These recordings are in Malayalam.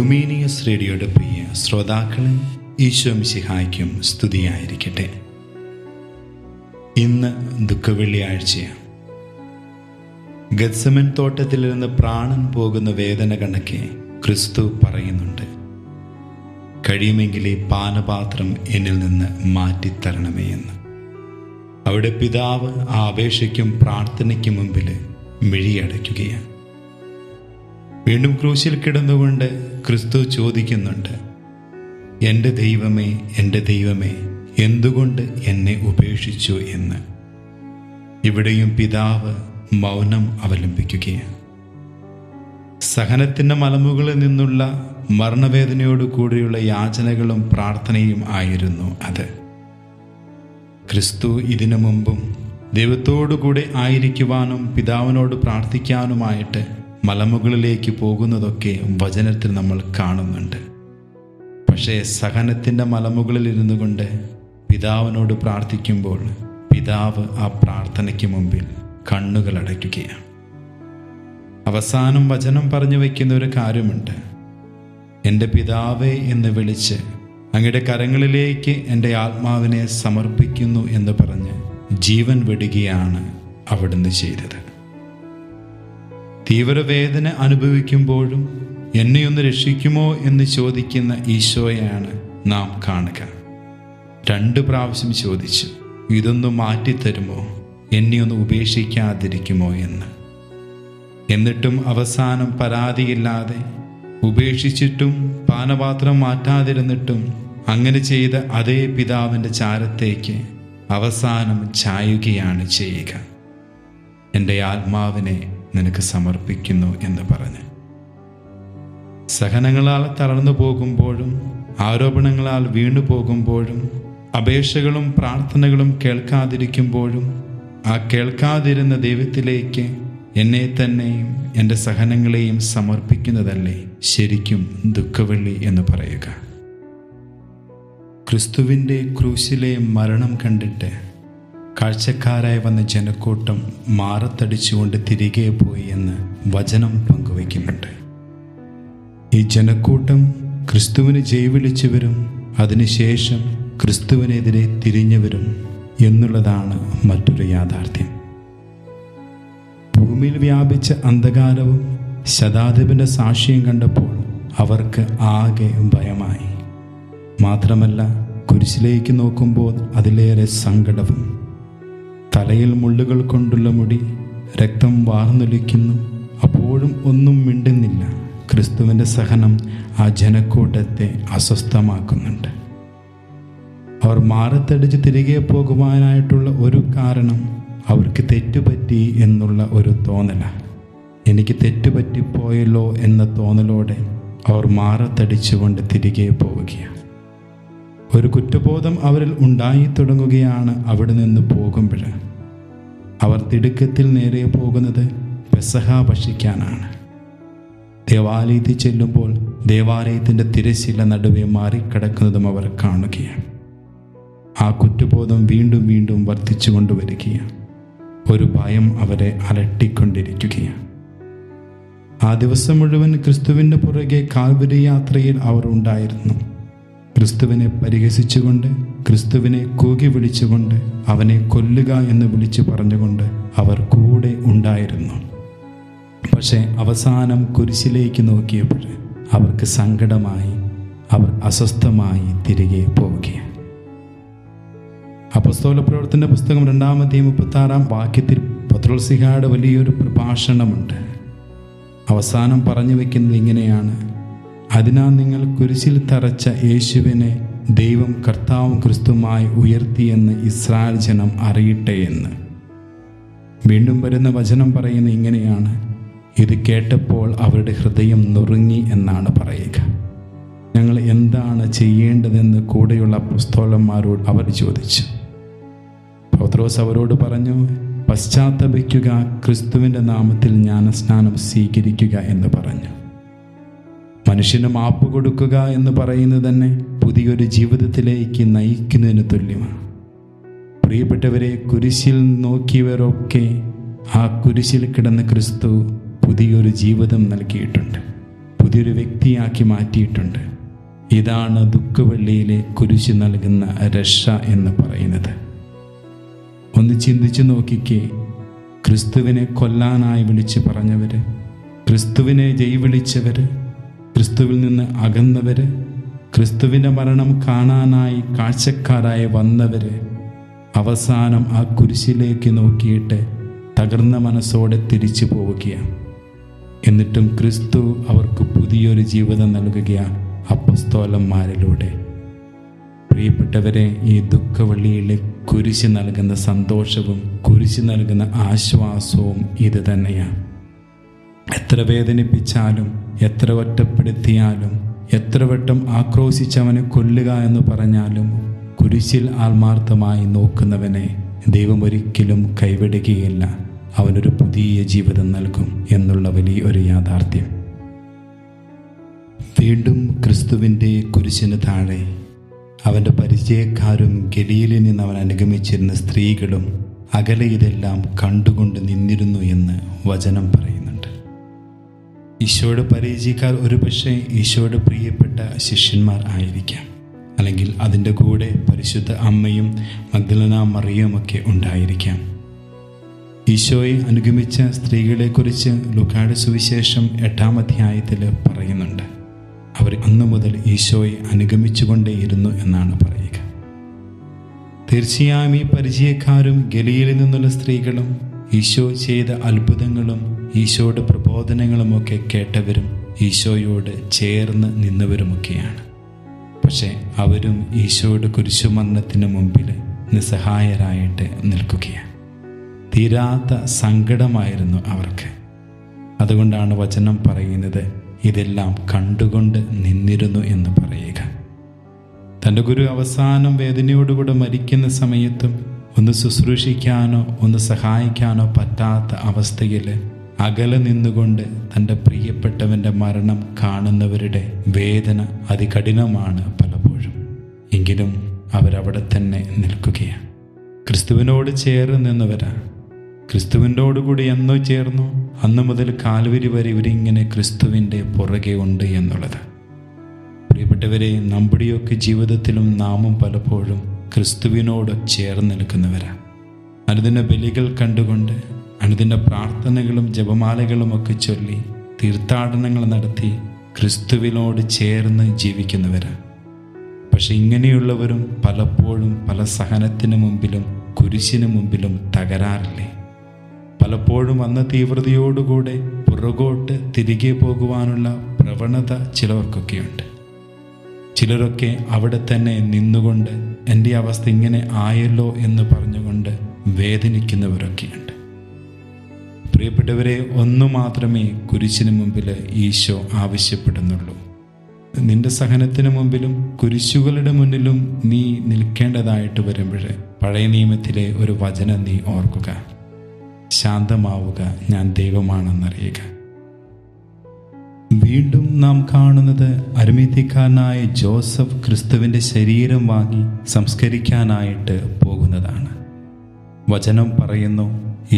ലുമീനിയസ് റേഡിയോയുടെ പ്രിയ ശ്രോതാക്കളെ, ഈശോ മിശിഹായ്ക്കും സ്തുതിയായിരിക്കട്ടെ. ഇന്ന് ദുഃഖവെള്ളിയാഴ്ചയാണ്. ഗത്സമൻ തോട്ടത്തിൽ നിന്ന് പ്രാണൻ പോകുന്ന വേദന കണക്കെ ക്രിസ്തു പറയുന്നുണ്ട്, കഴിയുമെങ്കിൽ ഈ പാനപാത്രം എന്നിൽ നിന്ന് മാറ്റിത്തരണമേ എന്ന്. അവിടെ പിതാവ് ആ അപേക്ഷയ്ക്കും പ്രാർത്ഥനയ്ക്കും മുമ്പിൽ മിഴിയടയ്ക്കുകയാണ്. വീണ്ടും ക്രൂശിൽ കിടന്നുകൊണ്ട് ക്രിസ്തു ചോദിക്കുന്നുണ്ട്, എൻ്റെ ദൈവമേ, എൻ്റെ ദൈവമേ, എന്തുകൊണ്ട് എന്നെ ഉപേക്ഷിച്ചു എന്ന്. ഇവിടെയും പിതാവ് മൗനം അവലംബിക്കുകയാണ്. സഹനത്തിൻ്റെ മലമുകളിൽ നിന്നുള്ള മരണവേദനയോടു കൂടിയുള്ള യാചനകളും പ്രാർത്ഥനയും ആയിരുന്നു അത്. ക്രിസ്തു ഇതിനു മുമ്പും ദൈവത്തോടു കൂടെ ആയിരിക്കുവാനും പിതാവിനോട് പ്രാർത്ഥിക്കാനുമായിട്ട് മലമുകളിലേക്ക് പോകുന്നതൊക്കെ വചനത്തിൽ നമ്മൾ കാണുന്നുണ്ട്. പക്ഷേ സഹനത്തിൻ്റെ മലമുകളിൽ ഇരുന്നു കൊണ്ട് പിതാവിനോട് പ്രാർത്ഥിക്കുമ്പോൾ പിതാവ് ആ പ്രാർത്ഥനയ്ക്ക് മുമ്പിൽ കണ്ണുകൾ അടയ്ക്കുകയാണ്. അവസാനം വചനം പറഞ്ഞു വയ്ക്കുന്ന ഒരു കാര്യമുണ്ട്, എൻ്റെ പിതാവേ എന്ന് വിളിച്ച് അങ്ങയുടെ കരങ്ങളിലേക്ക് എൻ്റെ ആത്മാവിനെ സമർപ്പിക്കുന്നു എന്ന് പറഞ്ഞ് ജീവൻ വിടുകയാണ് അവിടുന്ന് ചെയ്തത്. തീവ്രവേദന അനുഭവിക്കുമ്പോഴും എന്നെയൊന്ന് രക്ഷിക്കുമോ എന്ന് ചോദിക്കുന്ന ഈശോയാണ് നാം കാണുക. 2 പ്രാവശ്യം ചോദിച്ചു, ഇതൊന്ന് മാറ്റിത്തരുമോ, എന്നെയൊന്ന് ഉപേക്ഷിക്കാതിരിക്കുമോ എന്ന്. എന്നിട്ടും അവസാനം പരാതിയില്ലാതെ ഉപേക്ഷിച്ചിട്ടും പാനപാത്രം മാറ്റാതിരുന്നിട്ടും അങ്ങനെ ചെയ്ത അതേ പിതാവിൻ്റെ ചാരത്തേക്ക് അവസാനം ചായുകയാണ് ചെയ്യുക. എൻ്റെ ആത്മാവിനെ നിനക്ക് സമർപ്പിക്കുന്നു എന്ന് പറഞ്ഞ്. സഹനങ്ങളാൽ തളർന്നു പോകുമ്പോഴും ആരോപണങ്ങളാൽ വീണു പോകുമ്പോഴും അപേക്ഷകളും പ്രാർത്ഥനകളും കേൾക്കാതിരിക്കുമ്പോഴും ആ കേൾക്കാതിരുന്ന ദൈവത്തിലേക്ക് എന്നെ തന്നെയും എൻ്റെ സഹനങ്ങളെയും സമർപ്പിക്കുന്നതല്ലേ ശരിക്കും ദുഃഖവെള്ളി എന്ന് പറയുക. ക്രിസ്തുവിൻ്റെ ക്രൂശിലെ മരണം കണ്ടിട്ട് കാഴ്ചക്കാരായി വന്ന ജനക്കൂട്ടം മാറത്തടിച്ചുകൊണ്ട് തിരികെ പോയി എന്ന് വചനം പങ്കുവയ്ക്കുന്നുണ്ട്. ഈ ജനക്കൂട്ടം ക്രിസ്തുവിന് ജയവിളിച്ചവരും അതിനുശേഷം ക്രിസ്തുവിനെതിരെ തിരിഞ്ഞവരും എന്നുള്ളതാണ് മറ്റൊരു യാഥാർത്ഥ്യം. ഭൂമിയിൽ വ്യാപിച്ച അന്ധകാരവും ശതാധിപൻ്റെ സാക്ഷിയും കണ്ടപ്പോൾ അവർക്ക് ആകെ ഭയമായി. മാത്രമല്ല, കുരിശിലേക്ക് നോക്കുമ്പോൾ അതിലേറെ സങ്കടവും. തലയിൽ മുള്ളുകൾ കൊണ്ടുള്ള മുടി, രക്തം വാർന്നൊലിക്കുന്നു. അപ്പോഴും ഒന്നും മിണ്ടുന്നില്ല. ക്രിസ്തുവിൻ്റെ സഹനം ആ ജനക്കൂട്ടത്തെ അസ്വസ്ഥമാക്കുന്നുണ്ട്. അവർ മാറത്തടിച്ച് തിരികെ പോകുവാനായിട്ടുള്ള ഒരു കാരണം അവർക്ക് തെറ്റുപറ്റി എന്നുള്ള ഒരു തോന്നലാണ്. എനിക്ക് തെറ്റുപറ്റിപ്പോയല്ലോ എന്ന തോന്നലോടെ അവർ മാറത്തടിച്ചുകൊണ്ട് തിരികെ പോവുകയാണ്. ഒരു കുറ്റബോധം അവരിൽ ഉണ്ടായി തുടങ്ങുകയാണ്. അവിടെ നിന്ന് പോകുമ്പോൾ അവർ തിടുക്കത്തിൽ നേരെ പോകുന്നത് പെസഹ ഭക്ഷിക്കാനാണ്. ദേവാലയത്തിൽ ചെല്ലുമ്പോൾ ദേവാലയത്തിൻ്റെ തിരശ്ശീല നടുവേ മാറിക്കിടക്കുന്നതും അവർ കാണുകയാണ്. ആ കുറ്റബോധം വീണ്ടും വീണ്ടും വർദ്ധിച്ചു കൊണ്ടുവരികയാണ്. ഒരു ഭയം അവരെ അലട്ടിക്കൊണ്ടിരിക്കുകയാണ്. ആ ദിവസം മുഴുവൻ ക്രിസ്തുവിൻ്റെ പുറകെ കാൽവരി യാത്രയിൽ അവർ ഉണ്ടായിരുന്നു. ക്രിസ്തുവിനെ പരിഹസിച്ചുകൊണ്ട്, ക്രിസ്തുവിനെ കൂകി വിളിച്ചുകൊണ്ട്, അവനെ കൊല്ലുക എന്ന് വിളിച്ചു പറഞ്ഞുകൊണ്ട് അവർ കൂടെ ഉണ്ടായിരുന്നു. പക്ഷേ അവസാനം കുരിശിലേക്ക് നോക്കിയപ്പോൾ അവർക്ക് സങ്കടമായി, അവർ അസ്വസ്ഥമായി തിരികെ പോവുകയാണ്. അപ്പോസ്തല പ്രവർത്തന പുസ്തകം 2:36 പത്രോസിഹായുടെ വലിയൊരു പ്രഭാഷണമുണ്ട്. അവസാനം പറഞ്ഞു വയ്ക്കുന്നത് ഇങ്ങനെയാണ്, അതിനാൽ നിങ്ങൾ കുരിശിൽ തറച്ച യേശുവിനെ ദൈവം കർത്താവും ക്രിസ്തുവുമായി ഉയർത്തിയെന്ന് ഇസ്രായേൽ ജനം അറിയട്ടെ എന്ന്. വീണ്ടും വരുന്ന വചനം പറയുന്ന ഇങ്ങനെയാണ്, ഇത് കേട്ടപ്പോൾ അവരുടെ ഹൃദയം നുറുങ്ങി എന്നാണ് പറയുക. ഞങ്ങൾ എന്താണ് ചെയ്യേണ്ടതെന്ന് കൂടെയുള്ള അപ്പോസ്തലന്മാരോട് അവർ ചോദിച്ചു. പത്രോസ് അവരോട് പറഞ്ഞു, പശ്ചാത്തപിക്കുക, ക്രിസ്തുവിൻ്റെ നാമത്തിൽ ജ്ഞാനസ്നാനം സ്വീകരിക്കുക എന്ന് പറഞ്ഞു. മനുഷ്യന് മാപ്പ് കൊടുക്കുക എന്ന് പറയുന്നത് തന്നെ പുതിയൊരു ജീവിതത്തിലേക്ക് നയിക്കുന്നതിന് തുല്യമാണ്. പ്രിയപ്പെട്ടവരെ, കുരിശിൽ നോക്കിയവരൊക്കെ ആ കുരിശിൽ കിടന്ന ക്രിസ്തു പുതിയൊരു ജീവിതം നൽകിയിട്ടുണ്ട്, പുതിയൊരു വ്യക്തിയാക്കി മാറ്റിയിട്ടുണ്ട്. ഇതാണ് ദുഃഖവെള്ളിയിലെ കുരിശ് നൽകുന്ന രക്ഷ എന്ന് പറയുന്നത്. ഒന്ന് ചിന്തിച്ചു നോക്കിക്കേ, ക്രിസ്തുവിനെ കൊല്ലാനായി വിളിച്ച് പറഞ്ഞവർ, ക്രിസ്തുവിനെ ജയി വിളിച്ചവർ, ക്രിസ്തുവിൽ നിന്ന് അകന്നവർ, ക്രിസ്തുവിൻ്റെ മരണം കാണാനായി കാഴ്ചക്കാരായി വന്നവർ അവസാനം ആ കുരിശിലേക്ക് നോക്കിയിട്ട് തകർന്ന മനസ്സോടെ തിരിച്ചു പോവുകയാണ്. എന്നിട്ടും ക്രിസ്തു അവർക്ക് പുതിയൊരു ജീവിതം നൽകുകയാണ് അപ്പസ്തോലന്മാരിലൂടെ. പ്രിയപ്പെട്ടവരെ, ഈ ദുഃഖവെള്ളിയിലെ കുരിശ് നൽകുന്ന സന്തോഷവും കുരിശ് നൽകുന്ന ആശ്വാസവും ഇത് തന്നെയാണ്. എത്ര വേദനിപ്പിച്ചാലും, എത്ര ഒറ്റപ്പെടുത്തിയാലും, എത്ര വട്ടം ആക്രോശിച്ചവനെ കൊല്ലുക എന്ന് പറഞ്ഞാലും കുരിശിൽ ആത്മാർത്ഥമായി നോക്കുന്നവനെ ദൈവം ഒരിക്കലും കൈവിടുകയില്ല. അവനൊരു പുതിയ ജീവിതം നൽകും എന്നുള്ള വലിയ ഒരു യാഥാർത്ഥ്യം. വീണ്ടും ക്രിസ്തുവിൻ്റെ കുരിശിന് താഴെ അവൻ്റെ പരിചയക്കാരും ഗലീലിൽ നിന്ന് അവൻ അനുഗമിച്ചിരുന്ന സ്ത്രീകളും അകലെ ഇതെല്ലാം കണ്ടുകൊണ്ട് നിന്നിരുന്നു എന്ന് വചനം പറയുന്നുണ്ട്. ഈശോയുടെ പരിചയക്കാർ ഒരുപക്ഷെ ഈശോയുടെ പ്രിയപ്പെട്ട ശിഷ്യന്മാർ ആയിരിക്കാം, അല്ലെങ്കിൽ അതിൻ്റെ കൂടെ പരിശുദ്ധ അമ്മയും മഗ്ദലന മറിയുമൊക്കെ ഉണ്ടായിരിക്കാം. ഈശോയെ അനുഗമിച്ച സ്ത്രീകളെക്കുറിച്ച് ലൂക്കായുടെ സുവിശേഷം 8-ാം അധ്യായത്തിൽ പറയുന്നുണ്ട്. അവർ അന്നു മുതൽ ഈശോയെ അനുഗമിച്ചുകൊണ്ടേയിരുന്നു എന്നാണ് പറയുക. തീർച്ചയായും ഈ പരിചയക്കാരും ഗലീലിൽ നിന്നുള്ള സ്ത്രീകളും ഈശോ ചെയ്ത അത്ഭുതങ്ങളും ഈശോയുടെ പ്രബോധനങ്ങളുമൊക്കെ കേട്ടവരും ഈശോയോട് ചേർന്ന് നിന്നവരുമൊക്കെയാണ്. പക്ഷേ അവരും ഈശോയുടെ കുരിശുമരണത്തിന് മുമ്പിൽ നിസ്സഹായരായിട്ട് നിൽക്കുകയാണ്. തീരാത്ത സങ്കടമായിരുന്നു അവർക്ക്. അതുകൊണ്ടാണ് വചനം പറയുന്നത്, ഇതെല്ലാം കണ്ടുകൊണ്ട് നിന്നിരുന്നു എന്ന് പറയുക. തൻ്റെ ഗുരു അവസാനം വേദനയോടുകൂടെ മരിക്കുന്ന സമയത്തും ഒന്ന് ശുശ്രൂഷിക്കാനോ ഒന്ന് സഹായിക്കാനോ പറ്റാത്ത അവസ്ഥയിൽ അകലെ നിന്നുകൊണ്ട് തൻ്റെ പ്രിയപ്പെട്ടവൻ്റെ മരണം കാണുന്നവരുടെ വേദന അതികഠിനമാണ് പലപ്പോഴും. എങ്കിലും അവരവിടെ തന്നെ നിൽക്കുകയാണ്. ക്രിസ്തുവിനോട് ചേർന്ന് നിന്നവരാണ്. ക്രിസ്തുവിനോടുകൂടി എന്നോ ചേർന്നു, അന്നു മുതൽ കാൽവരി വരെ ഇവരിങ്ങനെ ക്രിസ്തുവിൻ്റെ പുറകെ ഉണ്ട് എന്നുള്ളത്. പ്രിയപ്പെട്ടവരെ, നമ്മുടെയൊക്കെ ജീവിതത്തിലും നാമും പലപ്പോഴും ക്രിസ്തുവിനോട് ചേർന്ന് നിൽക്കുന്നവരാണ്. അനുദിന ബലികൾ കണ്ടുകൊണ്ട്, അനുദിന പ്രാർത്ഥനകളും ജപമാലകളുമൊക്കെ ചൊല്ലി, തീർത്ഥാടനങ്ങൾ നടത്തി ക്രിസ്തുവിനോട് ചേർന്ന് ജീവിക്കുന്നവരാണ്. പക്ഷെ ഇങ്ങനെയുള്ളവരും പലപ്പോഴും പല സഹനത്തിന് മുമ്പിലും കുരിശിന് മുമ്പിലും തകരാറില്ലേ? പലപ്പോഴും വന്ന തീവ്രതയോടുകൂടെ പുറകോട്ട് തിരികെ പോകുവാനുള്ള പ്രവണത ചിലവർക്കൊക്കെയുണ്ട്. ചിലരൊക്കെ അവിടെ തന്നെ നിന്നുകൊണ്ട് എൻ്റെ അവസ്ഥ ഇങ്ങനെ ആയല്ലോ എന്ന് പറഞ്ഞുകൊണ്ട് വേദനിക്കുന്നവരൊക്കെയുണ്ട്. പ്രിയപ്പെട്ടവരെ, ഒന്നു മാത്രമേ കുരിശിന് മുമ്പിൽ ഈശോ ആവശ്യപ്പെടുന്നുള്ളൂ. നിന്റെ സഹനത്തിന് മുമ്പിലും കുരിശുകളുടെ മുന്നിലും നീ നിൽക്കേണ്ടതായിട്ട് വരുമ്പോൾ പഴയ നിയമത്തിലെ ഒരു വചനം നീ ഓർക്കുക, ശാന്തമാവുക, ഞാൻ ദൈവമാണെന്നറിയുക. വീണ്ടും നാം കാണുന്നത് അരിമേത്യക്കാരനായ ജോസഫ് ക്രിസ്തുവിൻ്റെ ശരീരം വാങ്ങി സംസ്കരിക്കാനായിട്ട് പോകുന്നതാണ്. വചനം പറയുന്നു,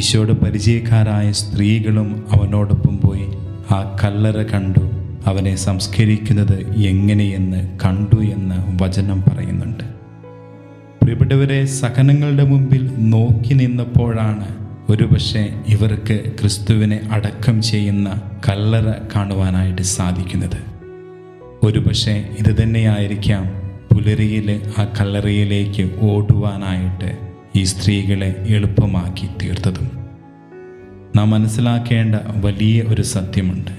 ഈശോയുടെ പരിചയക്കാരായ സ്ത്രീകളും അവനോടൊപ്പം പോയി ആ കല്ലറ കണ്ടു, അവനെ സംസ്കരിക്കുന്നത് എങ്ങനെയെന്ന് കണ്ടു എന്ന് വചനം പറയുന്നുണ്ട്. പ്രിയപ്പെട്ടവരെ, സഹനങ്ങളുടെ മുമ്പിൽ നോക്കി നിന്നപ്പോഴാണ് ഒരുപക്ഷെ ഇവർക്ക് ക്രിസ്തുവിനെ അടക്കം ചെയ്യുന്ന കല്ലറ കാണുവാനായിട്ട് സാധിക്കുന്നത്. ഒരുപക്ഷെ ഇത് തന്നെയായിരിക്കാം പുലരിയിൽ ആ കല്ലറയിലേക്ക് ഓടുവാനായിട്ട് ഈ സ്ത്രീകളെ എളുപ്പമാക്കി തീർത്തതും. നാം മനസ്സിലാക്കേണ്ട വലിയ ഒരു സത്യമുണ്ട്.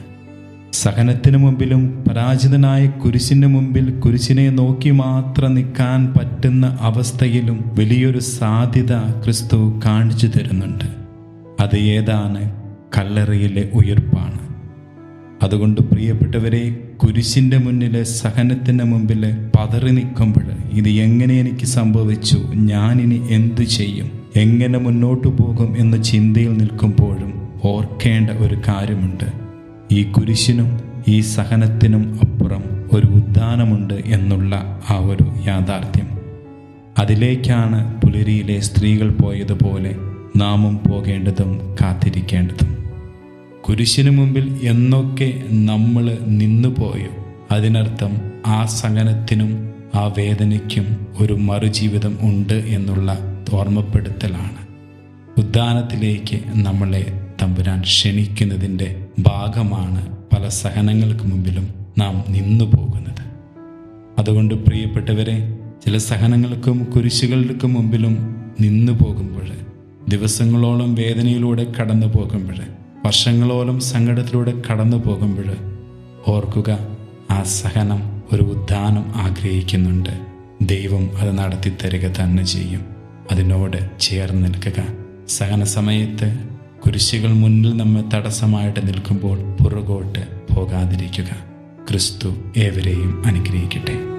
സഹനത്തിന് മുമ്പിലും പരാജിതനായ കുരിശിന് മുമ്പിൽ കുരിശിനെ നോക്കി മാത്രം നിൽക്കാൻ പറ്റുന്ന അവസ്ഥയിലും വലിയൊരു സാധ്യത ക്രിസ്തു കാണിച്ചു തരുന്നുണ്ട്. അത് ഏതാണ്? കല്ലറയിലെ ഉയർപ്പാണ്. അതുകൊണ്ട് പ്രിയപ്പെട്ടവരെ, കുരിശിൻ്റെ മുന്നിൽ സഹനത്തിന് മുമ്പിൽ പതറി നിൽക്കുമ്പോൾ ഇത് എങ്ങനെ എനിക്ക് സംഭവിച്ചു, ഞാനിനി എന്തു ചെയ്യും, എങ്ങനെ മുന്നോട്ടു പോകും എന്ന ചിന്തയിൽ നിൽക്കുമ്പോഴും ഓർക്കേണ്ട ഒരു കാര്യമുണ്ട്. ഈ കുരിശിനും ഈ സഹനത്തിനും അപ്പുറം ഒരു ഉദ്ധാനമുണ്ട് എന്നുള്ള ആ ഒരു യാഥാർത്ഥ്യം. അതിലേക്കാണ് പുലരിയിലെ സ്ത്രീകൾ പോയതുപോലെ നാമും പോകേണ്ടതും കാത്തിരിക്കേണ്ടതും. കുരിശിനു മുമ്പിൽ എന്നൊക്കെ നമ്മൾ നിന്നുപോയോ, അതിനർത്ഥം ആ സഹനത്തിനും ആ വേദനയ്ക്കും ഒരു മറുജീവിതം ഉണ്ട് എന്നുള്ള ഓർമ്മപ്പെടുത്തലാണ് ഉദ്ധാനത്തിലേക്ക് നമ്മളെ തമ്പുരാൻ ക്ഷണിക്കുന്നതിൻ്റെ ഭാഗമാണ് പല സഹനങ്ങൾക്ക് മുമ്പിലും നാം നിന്നു പോകുന്നത്. അതുകൊണ്ട് പ്രിയപ്പെട്ടവരെ, ചില സഹനങ്ങൾക്കും കുരിശുകൾക്കും മുമ്പിലും നിന്നു പോകുമ്പോൾ, ദിവസങ്ങളോളം വേദനയിലൂടെ കടന്നു പോകുമ്പോൾ, വർഷങ്ങളോളം സങ്കടത്തിലൂടെ കടന്നു പോകുമ്പോൾ ഓർക്കുക, ആ സഹനം ഒരു ഉദ്ധാനം ആഗ്രഹിക്കുന്നുണ്ട്. ദൈവം അത് നടത്തി തരിക തന്നെ ചെയ്യും. അതിനോട് ചേർന്ന് നിൽക്കുക. സഹന സമയത്ത് കുരിശുകൾ മുന്നിൽ നമ്മെ തടസ്സമായിട്ട് നിൽക്കുമ്പോൾ പുറകോട്ട് പോകാതിരിക്കുക. ക്രിസ്തു ഏവരെയും അനുഗ്രഹിക്കട്ടെ.